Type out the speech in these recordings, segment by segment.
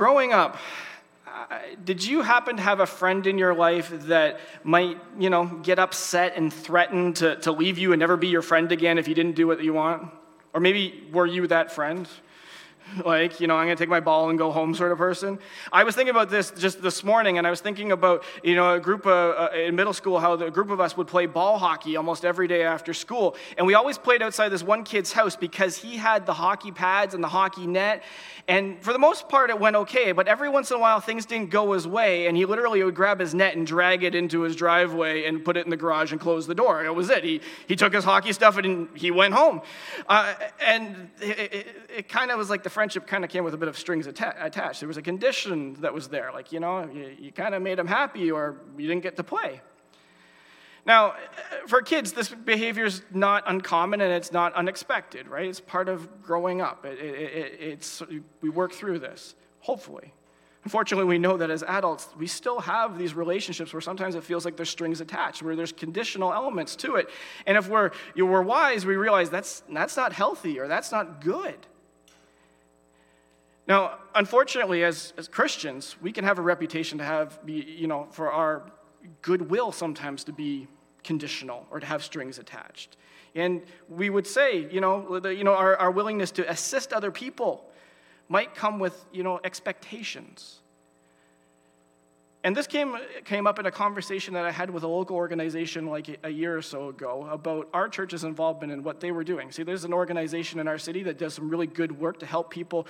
growing up, did you happen to have a friend in your life that might, get upset and threaten to leave you and never be your friend again if you didn't do what you want? Or maybe were you that friend? I'm going to take my ball and go home sort of person. I was thinking about this just this morning, and I was thinking about, a group in middle school, how the group of us would play ball hockey almost every day after school. And we always played outside this one kid's house because he had the hockey pads and the hockey net. And for the most part, it went okay. But every once in a while, things didn't go his way, and he literally would grab his net and drag it into his driveway and put it in the garage and close the door. And it was it. He took his hockey stuff and he went home. And it kind of was like the friendship kind of came with a bit of strings attached. There was a condition that was there, you kind of made them happy or you didn't get to play. Now, for kids, this behavior is not uncommon and it's not unexpected, right? It's part of growing up. We work through this, hopefully. Unfortunately, we know that as adults, we still have these relationships where sometimes it feels like there's strings attached, where there's conditional elements to it. And if we're wise, we realize that's not healthy or that's not good. Now, unfortunately, as Christians, we can have a reputation to for our goodwill sometimes to be conditional or to have strings attached. And we would say, our willingness to assist other people might come with, expectations. And this came up in a conversation that I had with a local organization a year or so ago about our church's involvement in what they were doing. See, there's an organization in our city that does some really good work to help people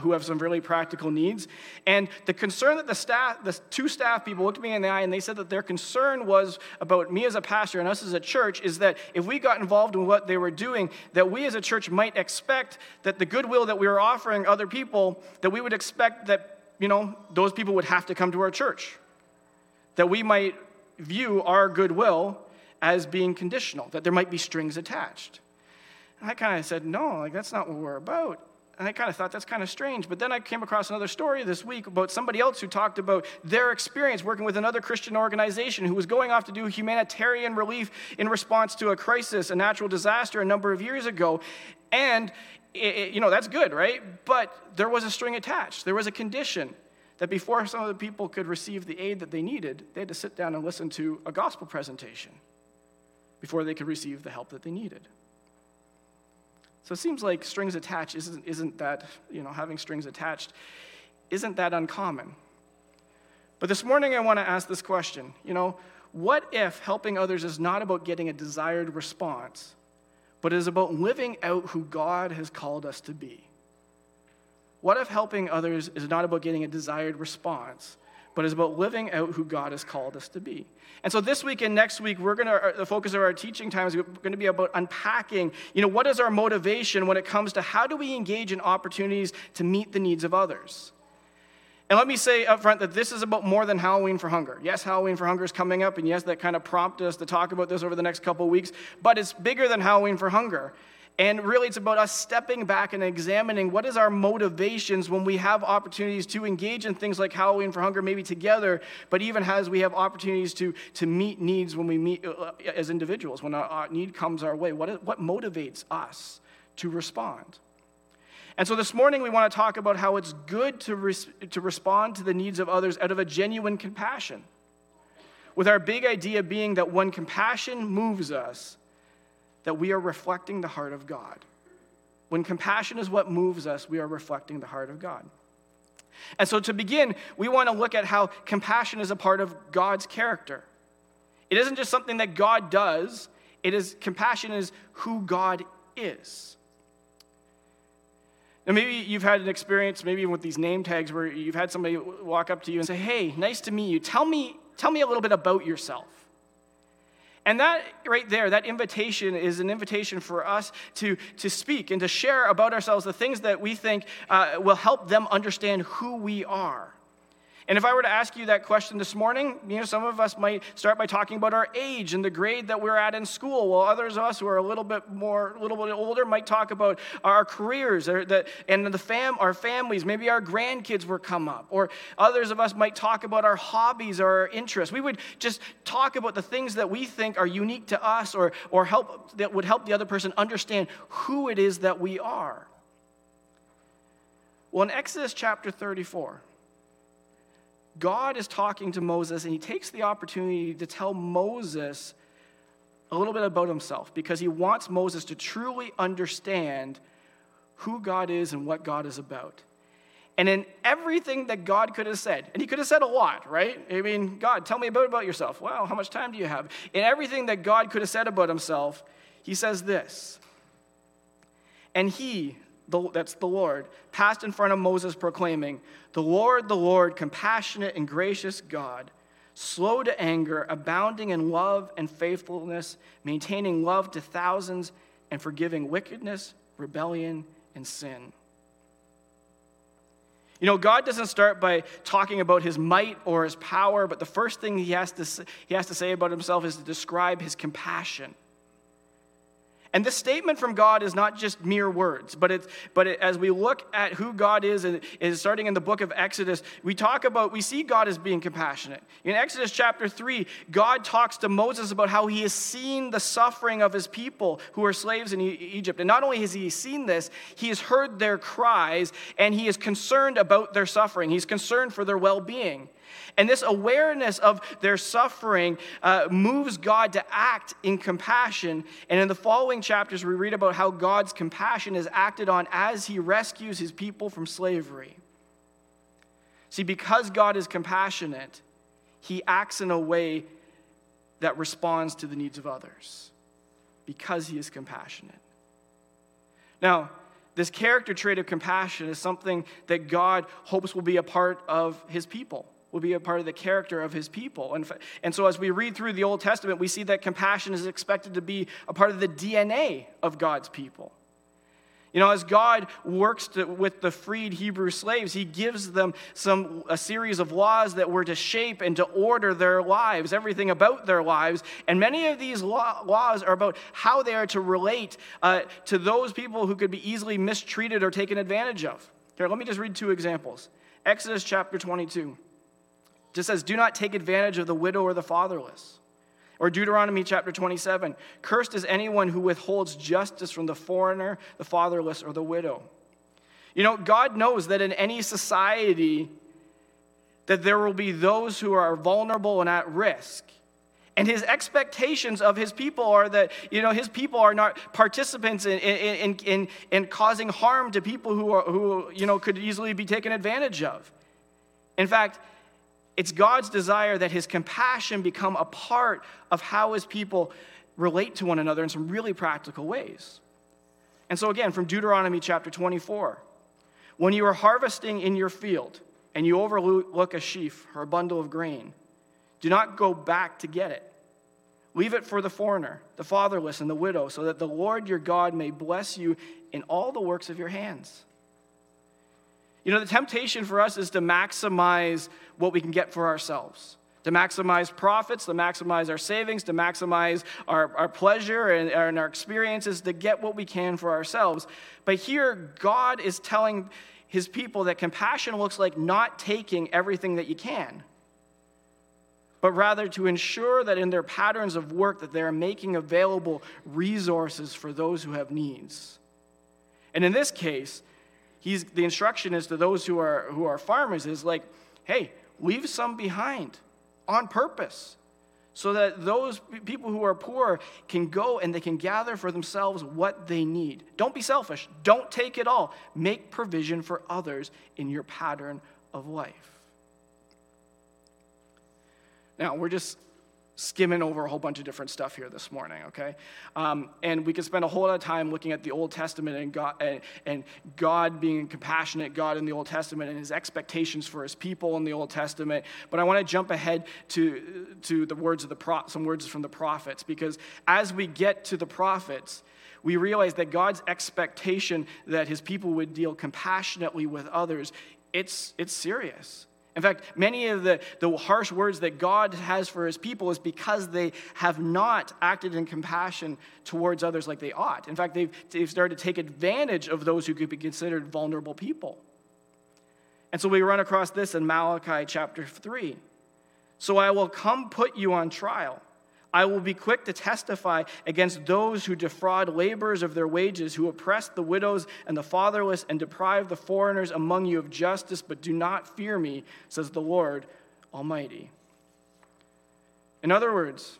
who have some really practical needs. And the concern that the two staff people looked me in the eye and they said that their concern was about me as a pastor and us as a church is that if we got involved in what they were doing, that we as a church might expect that the goodwill that we were offering other people, that we would expect that those people would have to come to our church, that we might view our goodwill as being conditional, that there might be strings attached. And I kind of said, no, that's not what we're about. And I kind of thought that's kind of strange. But then I came across another story this week about somebody else who talked about their experience working with another Christian organization who was going off to do humanitarian relief in response to a crisis, a natural disaster a number of years ago. And that's good, right? But there was a string attached. There was a condition that before some of the people could receive the aid that they needed, they had to sit down and listen to a gospel presentation before they could receive the help that they needed. So it seems like strings attached isn't that, having strings attached isn't that uncommon. But this morning I want to ask this question, what if helping others is not about getting a desired response, but it is about living out who God has called us to be? What if helping others is not about getting a desired response, but is about living out who God has called us to be? And so this week and next week, the focus of our teaching time is going to be about unpacking, what is our motivation when it comes to how do we engage in opportunities to meet the needs of others? And let me say up front that this is about more than Halloween for Hunger. Yes, Halloween for Hunger is coming up, and yes, that kind of prompted us to talk about this over the next couple of weeks, but it's bigger than Halloween for Hunger. And really, it's about us stepping back and examining what is our motivations when we have opportunities to engage in things like Halloween for Hunger, maybe together, but even as we have opportunities to meet needs when we meet as individuals, when our need comes our way. What motivates us to respond? And so this morning we want to talk about how it's good to respond to the needs of others out of a genuine compassion, with our big idea being that when compassion moves us, that we are reflecting the heart of God. When compassion is what moves us, we are reflecting the heart of God. And so to begin, we want to look at how compassion is a part of God's character. It isn't just something that God does. Compassion is who God is. Now, maybe you've had an experience, maybe even with these name tags, where you've had somebody walk up to you and say, hey, nice to meet you. Tell me a little bit about yourself. And that right there, that invitation is an invitation for us to speak and to share about ourselves the things that we think will help them understand who we are. And if I were to ask you that question this morning, some of us might start by talking about our age and the grade that we're at in school, while others of us who are a little bit older might talk about our careers our families. Maybe our grandkids will come up, or others of us might talk about our hobbies or our interests. We would just talk about the things that we think are unique to us or help that would help the other person understand who it is that we are. Well, in Exodus chapter 34, God is talking to Moses, and he takes the opportunity to tell Moses a little bit about himself, because he wants Moses to truly understand who God is and what God is about. And in everything that God could have said, and he could have said a lot, right? I mean, God, tell me about yourself. Well, how much time do you have? In everything that God could have said about himself, he says this. And he, that's the Lord, passed in front of Moses proclaiming, the Lord, compassionate and gracious God, slow to anger, abounding in love and faithfulness, maintaining love to thousands, and forgiving wickedness, rebellion, and sin. You know, God doesn't start by talking about his might or his power, but the first thing he has to say about himself is to describe his compassion. And this statement from God is not just mere words, but as we look at who God is, and is starting in the book of Exodus, we see God as being compassionate. In Exodus chapter 3, God talks to Moses about how he has seen the suffering of his people who are slaves in Egypt. And not only has he seen this, he has heard their cries, and he is concerned about their suffering. He's concerned for their well-being. And this awareness of their suffering moves God to act in compassion. And in the following chapters, we read about how God's compassion is acted on as he rescues his people from slavery. See, because God is compassionate, he acts in a way that responds to the needs of others, because he is compassionate. Now, this character trait of compassion is something that God hopes will be a part of his people, will be a part of the character of his people. And so as we read through the Old Testament, we see that compassion is expected to be a part of the DNA of God's people. You know, as God works with the freed Hebrew slaves, he gives them a series of laws that were to shape and to order their lives, everything about their lives. And many of these laws are about how they are to relate to those people who could be easily mistreated or taken advantage of. Here, let me just read two examples. Exodus chapter 22. Just says, do not take advantage of the widow or the fatherless. Or Deuteronomy chapter 27, cursed is anyone who withholds justice from the foreigner, the fatherless, or the widow. You know, God knows that in any society that there will be those who are vulnerable and at risk. And his expectations of his people are that, you know, his people are not participants in causing harm to people who could easily be taken advantage of. In fact, it's God's desire that his compassion become a part of how his people relate to one another in some really practical ways. And so again, from Deuteronomy chapter 24, when you are harvesting in your field and you overlook a sheaf or a bundle of grain, do not go back to get it. Leave it for the foreigner, the fatherless, and the widow, so that the Lord your God may bless you in all the works of your hands. You know, the temptation for us is to maximize what we can get for ourselves, to maximize profits, to maximize our savings, to maximize our pleasure and our experiences, to get what we can for ourselves. But here, God is telling his people that compassion looks like not taking everything that you can, but rather to ensure that in their patterns of work that they are making available resources for those who have needs. And in this case, the instruction is to those who are farmers is like, hey, leave some behind on purpose so that those people who are poor can go and they can gather for themselves what they need. Don't be selfish. Don't take it all. Make provision for others in your pattern of life. Now, we're just skimming over a whole bunch of different stuff here this morning, okay? And we could spend a whole lot of time looking at the Old Testament and God being compassionate, God in the Old Testament, and his expectations for his people in the Old Testament. But I want to jump ahead to the words of some words from the prophets, because as we get to the prophets, we realize that God's expectation that his people would deal compassionately with others, it's serious. In fact, many of the harsh words that God has for his people is because they have not acted in compassion towards others like they ought. In fact, they've started to take advantage of those who could be considered vulnerable people. And so we run across this in Malachi chapter 3. So I will come put you on trial. I will be quick to testify against those who defraud laborers of their wages, who oppress the widows and the fatherless, and deprive the foreigners among you of justice, but do not fear me, says the Lord, Almighty. In other words,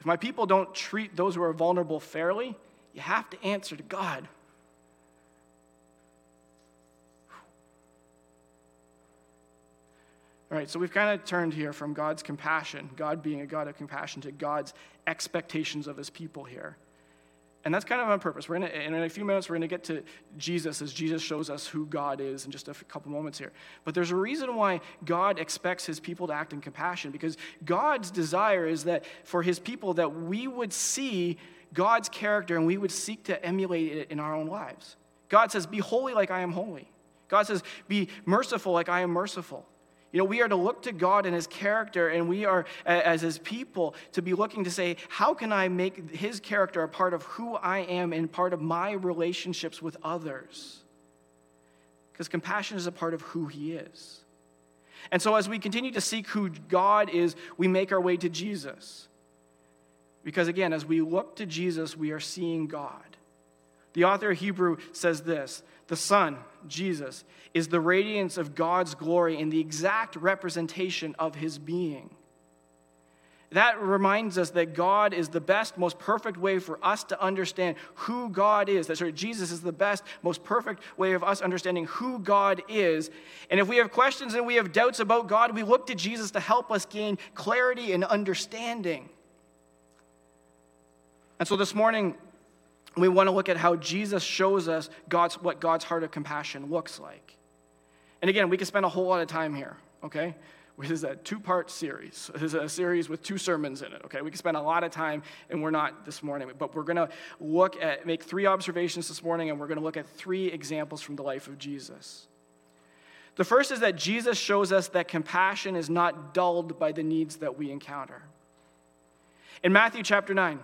if my people don't treat those who are vulnerable fairly, you have to answer to God. All right, so we've kind of turned here from God's compassion, God being a God of compassion, to God's expectations of his people here. And that's kind of on purpose. And in a few minutes, we're going to get to Jesus as Jesus shows us who God is in just a couple moments here. But there's a reason why God expects his people to act in compassion, because God's desire is that for his people that we would see God's character and we would seek to emulate it in our own lives. God says, be holy like I am holy. God says, be merciful like I am merciful. You know, we are to look to God and his character, and we are, as his people, to be looking to say, how can I make his character a part of who I am and part of my relationships with others? Because compassion is a part of who he is. And so as we continue to seek who God is, we make our way to Jesus. Because again, as we look to Jesus, we are seeing God. The author of Hebrew says this: the Son, Jesus, is the radiance of God's glory and the exact representation of his being. That reminds us that God is the best, most perfect way for us to understand who God is. That's right, Jesus is the best, most perfect way of us understanding who God is. And if we have questions and we have doubts about God, we look to Jesus to help us gain clarity and understanding. And so this morning, we want to look at how Jesus shows us what God's heart of compassion looks like. And again, we could spend a whole lot of time here, okay? This is a two-part series. This is a series with two sermons in it, okay? We could spend a lot of time, and we're not this morning, but we're going to make three observations this morning, and we're going to look at three examples from the life of Jesus. The first is that Jesus shows us that compassion is not dulled by the needs that we encounter. In Matthew chapter 9,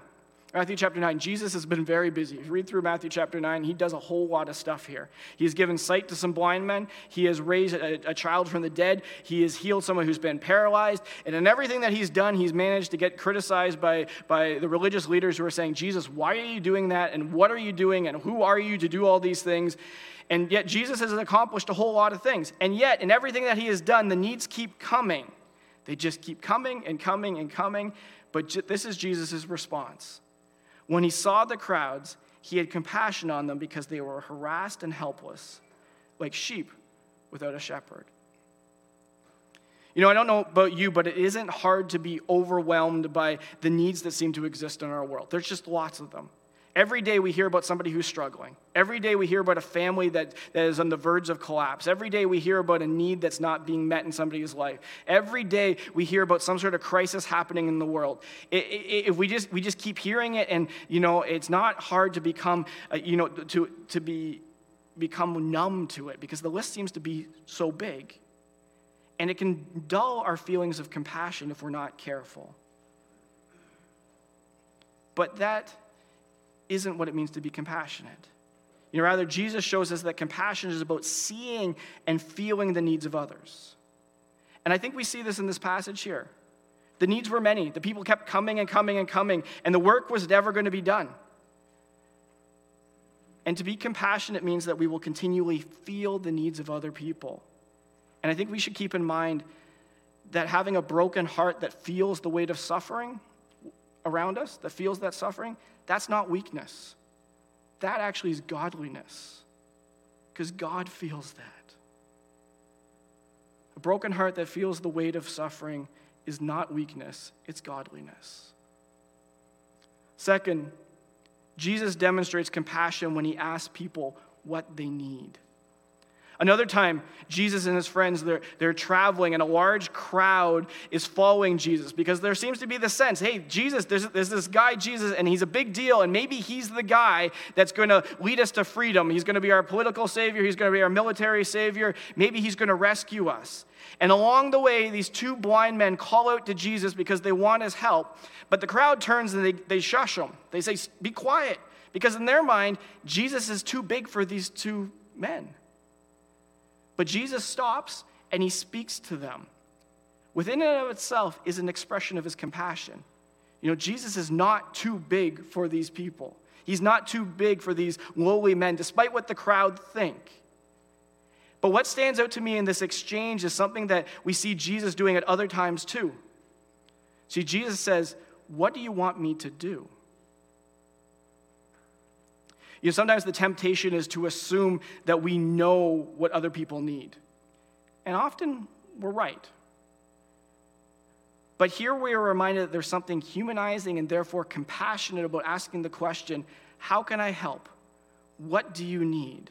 Jesus has been very busy. If you read through Matthew chapter 9, he does a whole lot of stuff here. He's given sight to some blind men. He has raised a child from the dead. He has healed someone who's been paralyzed. And in everything that he's done, he's managed to get criticized by the religious leaders who are saying, Jesus, why are you doing that? And what are you doing? And who are you to do all these things? And yet Jesus has accomplished a whole lot of things. And yet, in everything that he has done, the needs keep coming. They just keep coming and coming and coming. But this is Jesus' response. When he saw the crowds, he had compassion on them because they were harassed and helpless, like sheep without a shepherd. You know, I don't know about you, but it isn't hard to be overwhelmed by the needs that seem to exist in our world. There's just lots of them. Every day we hear about somebody who's struggling. Every day we hear about a family that is on the verge of collapse. Every day we hear about a need that's not being met in somebody's life. Every day we hear about some sort of crisis happening in the world. If we just keep hearing it, and you know, it's not hard to become become numb to it because the list seems to be so big, and it can dull our feelings of compassion if we're not careful. But that isn't what it means to be compassionate. You know, rather, Jesus shows us that compassion is about seeing and feeling the needs of others. And I think we see this in this passage here. The needs were many. The people kept coming and coming and coming, and the work was never going to be done. And to be compassionate means that we will continually feel the needs of other people. And I think we should keep in mind that having a broken heart that feels the weight of suffering around us, that feels that suffering, that's not weakness. That actually is godliness, because God feels that. A broken heart that feels the weight of suffering is not weakness, it's godliness. Second, Jesus demonstrates compassion when he asks people what they need. Another time, Jesus and his friends, they're traveling, and a large crowd is following Jesus because there seems to be the sense, hey, Jesus, there's this guy, Jesus, and he's a big deal, and maybe he's the guy that's going to lead us to freedom. He's going to be our political savior. He's going to be our military savior. Maybe he's going to rescue us. And along the way, these two blind men call out to Jesus because they want his help, but the crowd turns and they shush him. They say, be quiet, because in their mind, Jesus is too big for these two men. But Jesus stops and he speaks to them. Within and of itself is an expression of his compassion. You know, Jesus is not too big for these people. He's not too big for these lowly men, despite what the crowd think. But what stands out to me in this exchange is something that we see Jesus doing at other times too. See, Jesus says, "What do you want me to do?" You know, sometimes the temptation is to assume that we know what other people need. And often we're right. But here we are reminded that there's something humanizing and therefore compassionate about asking the question, how can I help? What do you need?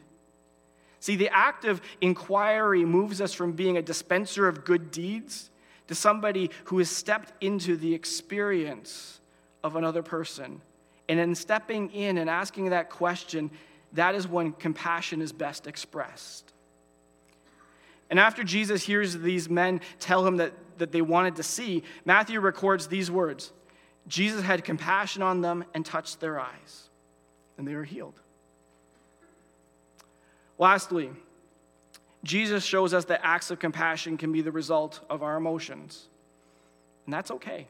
See, the act of inquiry moves us from being a dispenser of good deeds to somebody who has stepped into the experience of another person. And in stepping in and asking that question, that is when compassion is best expressed. And after Jesus hears these men tell him that they wanted to see, Matthew records these words, Jesus had compassion on them and touched their eyes, and they were healed. Lastly, Jesus shows us that acts of compassion can be the result of our emotions, and that's okay.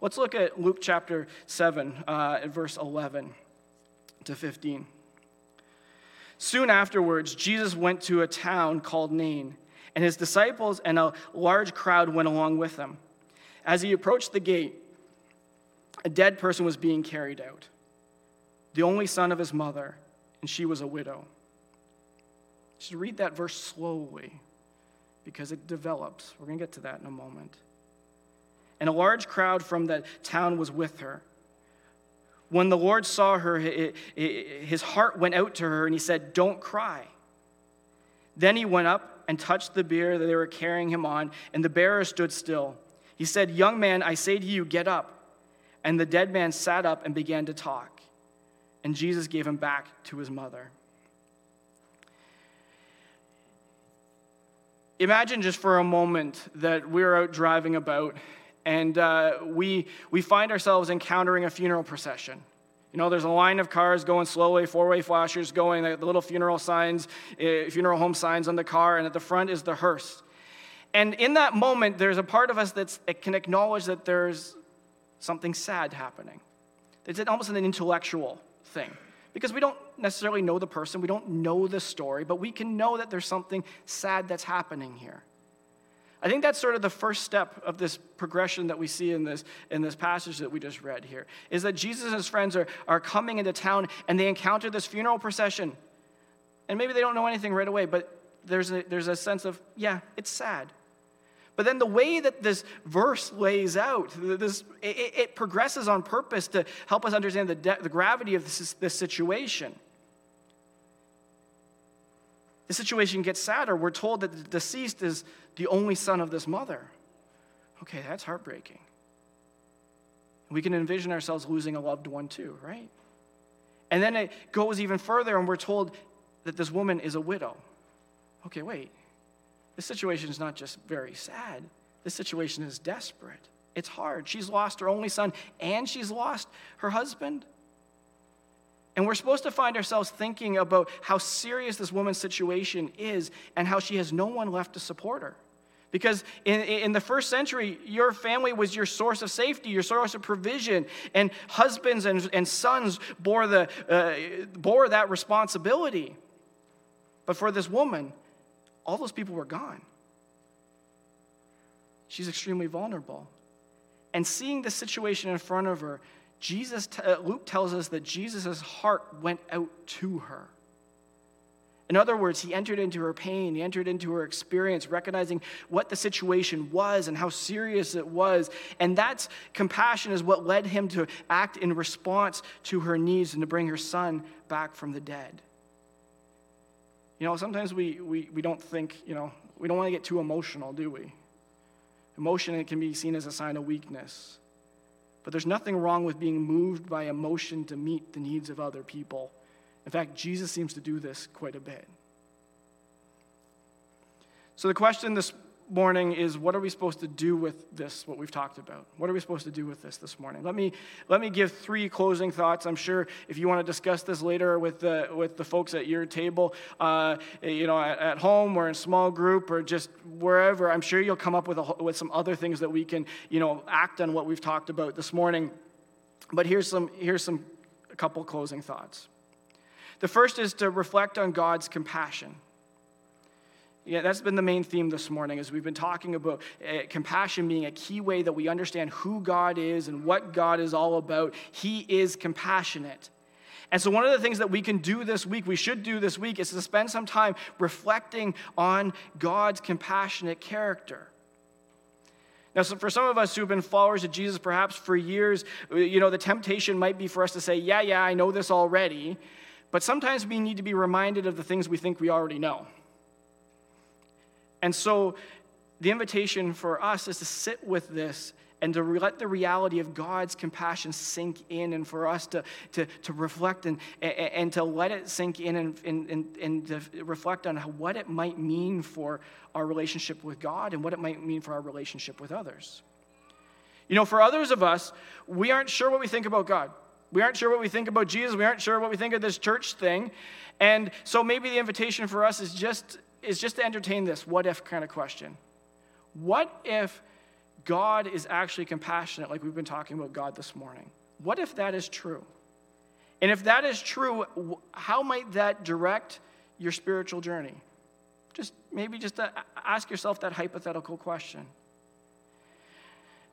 Let's look at Luke chapter 7, at verse 11 to 15. Soon afterwards, Jesus went to a town called Nain, and his disciples and a large crowd went along with him. As he approached the gate, a dead person was being carried out, the only son of his mother, and she was a widow. You should read that verse slowly because it develops. We're going to get to that in a moment. And a large crowd from that town was with her. When the Lord saw her, his heart went out to her, and he said, "Don't cry." Then he went up and touched the bier that they were carrying him on, and the bearer stood still. He said, "Young man, I say to you, get up." And the dead man sat up and began to talk. And Jesus gave him back to his mother. Imagine just for a moment that we're out driving about, and we find ourselves encountering a funeral procession. You know, there's a line of cars going slowly, four-way flashers going, the little funeral signs, funeral home signs on the car, and at the front is the hearse. And in that moment, there's a part of us that can acknowledge that there's something sad happening. It's almost an intellectual thing, because we don't necessarily know the person, we don't know the story, but we can know that there's something sad that's happening here. I think that's sort of the first step of this progression that we see in this passage that we just read here, is that Jesus and his friends are coming into town, and they encounter this funeral procession. And maybe they don't know anything right away, but there's a sense of, yeah, it's sad. But then the way that this verse lays out, it progresses on purpose to help us understand the gravity of this situation. The situation gets sadder. We're told that the deceased is the only son of this mother. Okay, that's heartbreaking. We can envision ourselves losing a loved one too, right? And then it goes even further, and we're told that this woman is a widow. Okay, wait. This situation is not just very sad. This situation is desperate. It's hard. She's lost her only son, and she's lost her husband. And we're supposed to find ourselves thinking about how serious this woman's situation is and how she has no one left to support her. Because in the first century, your family was your source of safety, your source of provision, and husbands and sons bore that responsibility. But for this woman, all those people were gone. She's extremely vulnerable. And seeing the situation in front of her, Luke tells us that Jesus' heart went out to her. In other words, he entered into her pain, he entered into her experience, recognizing what the situation was and how serious it was. And that compassion is what led him to act in response to her needs and to bring her son back from the dead. You know, sometimes we don't think, you know, we don't want to get too emotional, do we? Emotion, it can be seen as a sign of weakness. But there's nothing wrong with being moved by emotion to meet the needs of other people. In fact, Jesus seems to do this quite a bit. So the question this morning is, what are we supposed to do with this, what we've talked about? What are we supposed to do with this morning? Let me give three closing thoughts. I'm sure if you want to discuss this later with the folks at your table, you know, at home or in small group or just wherever, I'm sure you'll come up with some other things that we can, you know, act on what we've talked about this morning. But here's a couple closing thoughts. The first is to reflect on God's compassion. Yeah, that's been the main theme this morning as we've been talking about compassion being a key way that we understand who God is and what God is all about. He is compassionate. And so one of the things that we should do this week, is to spend some time reflecting on God's compassionate character. Now, so for some of us who have been followers of Jesus perhaps for years, the temptation might be for us to say, yeah, I know this already. But sometimes we need to be reminded of the things we think we already know. And so the invitation for us is to sit with this and to let the reality of God's compassion sink in, and for us to reflect and to let it sink in and to reflect on what it might mean for our relationship with God and what it might mean for our relationship with others. For others of us, we aren't sure what we think about God. We aren't sure what we think about Jesus. We aren't sure what we think of this church thing. And so maybe the invitation for us is just to entertain this what if kind of question. What if God is actually compassionate, like we've been talking about God this morning? What if that is true? And if that is true, how might that direct your spiritual journey? Just to ask yourself that hypothetical question.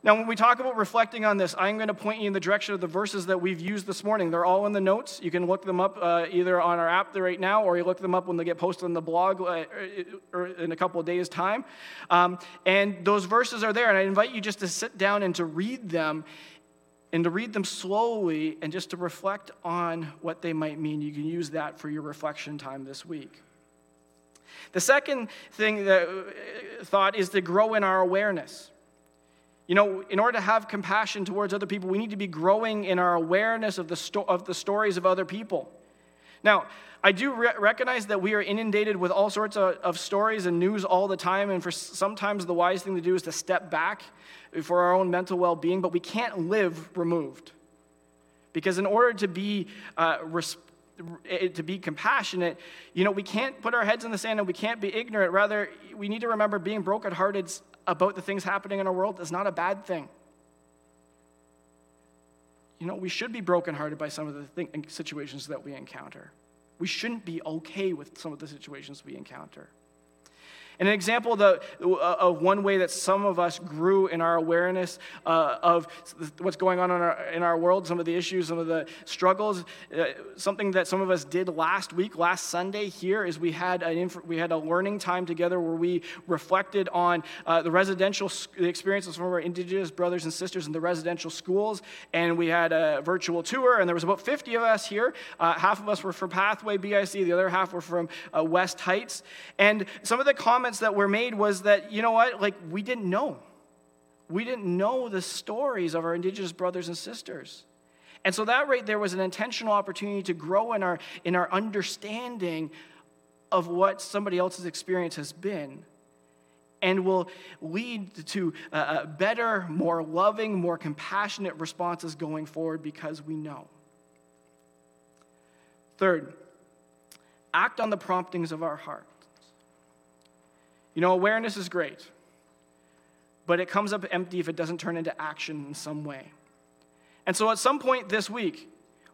Now, when we talk about reflecting on this, I'm going to point you in the direction of the verses that we've used this morning. They're all in the notes. You can look them up either on our app there right now, or you look them up when they get posted on the blog or in a couple of days' time. And those verses are there, and I invite you just to sit down and to read them, slowly, and just to reflect on what they might mean. You can use that for your reflection time this week. The second thought is to grow in our awareness. In order to have compassion towards other people, we need to be growing in our awareness of the stories of other people. Now, I do recognize that we are inundated with all sorts of stories and news all the time, and sometimes the wise thing to do is to step back for our own mental well-being, but we can't live removed. Because in order to be compassionate, we can't put our heads in the sand and we can't be ignorant. Rather, we need to remember being brokenhearted about the things happening in our world is not a bad thing. We should be brokenhearted by some of the situations that we encounter. We shouldn't be okay with some of the situations we encounter. And an example of one way that some of us grew in our awareness of what's going on in our world, some of the issues, some of the struggles, something that some of us did last Sunday here, is we had a learning time together where we reflected on the experiences from our Indigenous brothers and sisters in the residential schools, and we had a virtual tour, and there was about 50 of us here. Half of us were from Pathway BIC, the other half were from West Heights, and some of the comments that were made was that, we didn't know the stories of our Indigenous brothers and sisters. And so that right there was an intentional opportunity to grow in our understanding of what somebody else's experience has been, and will lead to better, more loving, more compassionate responses going forward, because we know. Third, act on the promptings of our heart. Awareness is great, but it comes up empty if it doesn't turn into action in some way. And so at some point this week,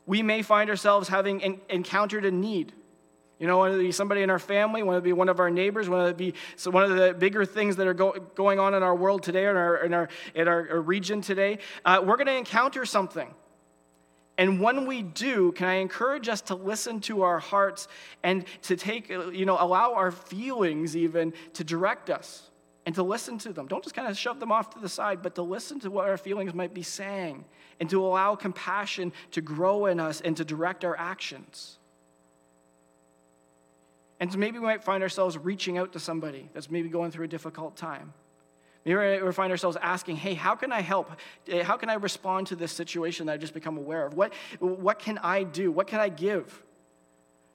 we may find ourselves having encountered a need. Whether it be somebody in our family, whether it be one of our neighbors, whether it be one of the bigger things that are going on in our world today, or in our region today, we're going to encounter something. And when we do, can I encourage us to listen to our hearts and to allow our feelings even to direct us, and to listen to them. Don't just kind of shove them off to the side, but to listen to what our feelings might be saying, and to allow compassion to grow in us and to direct our actions. And so maybe we might find ourselves reaching out to somebody that's maybe going through a difficult time. Maybe we find ourselves asking, hey, how can I help? How can I respond to this situation that I've just become aware of? What can I do? What can I give?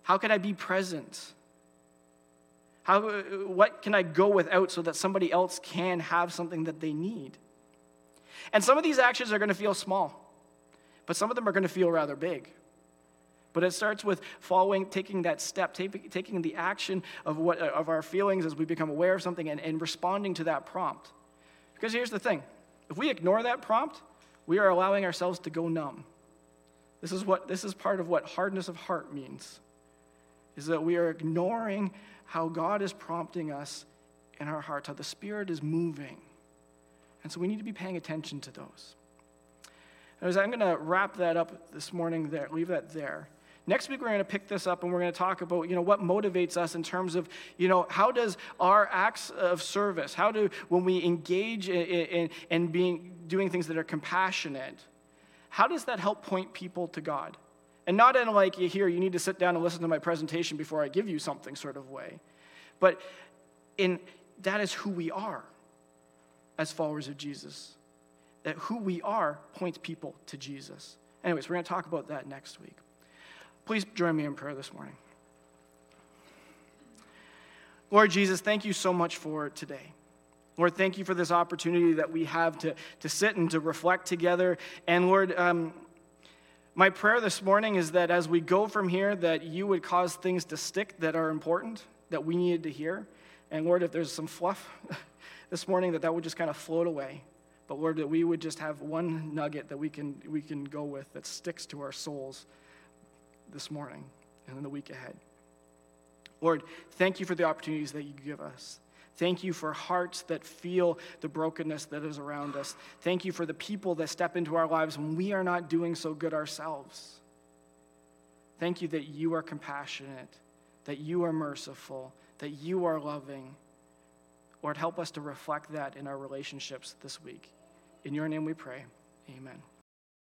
How can I be present? What can I go without so that somebody else can have something that they need? And some of these actions are going to feel small, but some of them are going to feel rather big. But it starts with taking that step, taking the action of our feelings as we become aware of something, and responding to that prompt. Because here's the thing. If we ignore that prompt, we are allowing ourselves to go numb. This is part of what hardness of heart means. is that we are ignoring how God is prompting us in our hearts, how the Spirit is moving. And so we need to be paying attention to those. Anyways, I'm going to wrap that up this morning there, leave that there. Next week, we're going to pick this up and we're going to talk about, what motivates us in terms of, how does our acts of service, when we engage in doing things that are compassionate, how does that help point people to God? And not in you need to sit down and listen to my presentation before I give you something sort of way, but in that is who we are as followers of Jesus, that who we are points people to Jesus. Anyways, we're going to talk about that next week. Please join me in prayer this morning. Lord Jesus, thank you so much for today. Lord, thank you for this opportunity that we have to sit and to reflect together. And Lord, my prayer this morning is that as we go from here, that you would cause things to stick that are important, that we needed to hear. And Lord, if there's some fluff this morning, that would just kind of float away. But Lord, that we would just have one nugget that we can go with that sticks to our souls this morning and in the week ahead. Lord, thank you for the opportunities that you give us. Thank you for hearts that feel the brokenness that is around us. Thank you for the people that step into our lives when we are not doing so good ourselves. Thank you that you are compassionate, that you are merciful, that you are loving. Lord, help us to reflect that in our relationships this week. In your name we pray. Amen.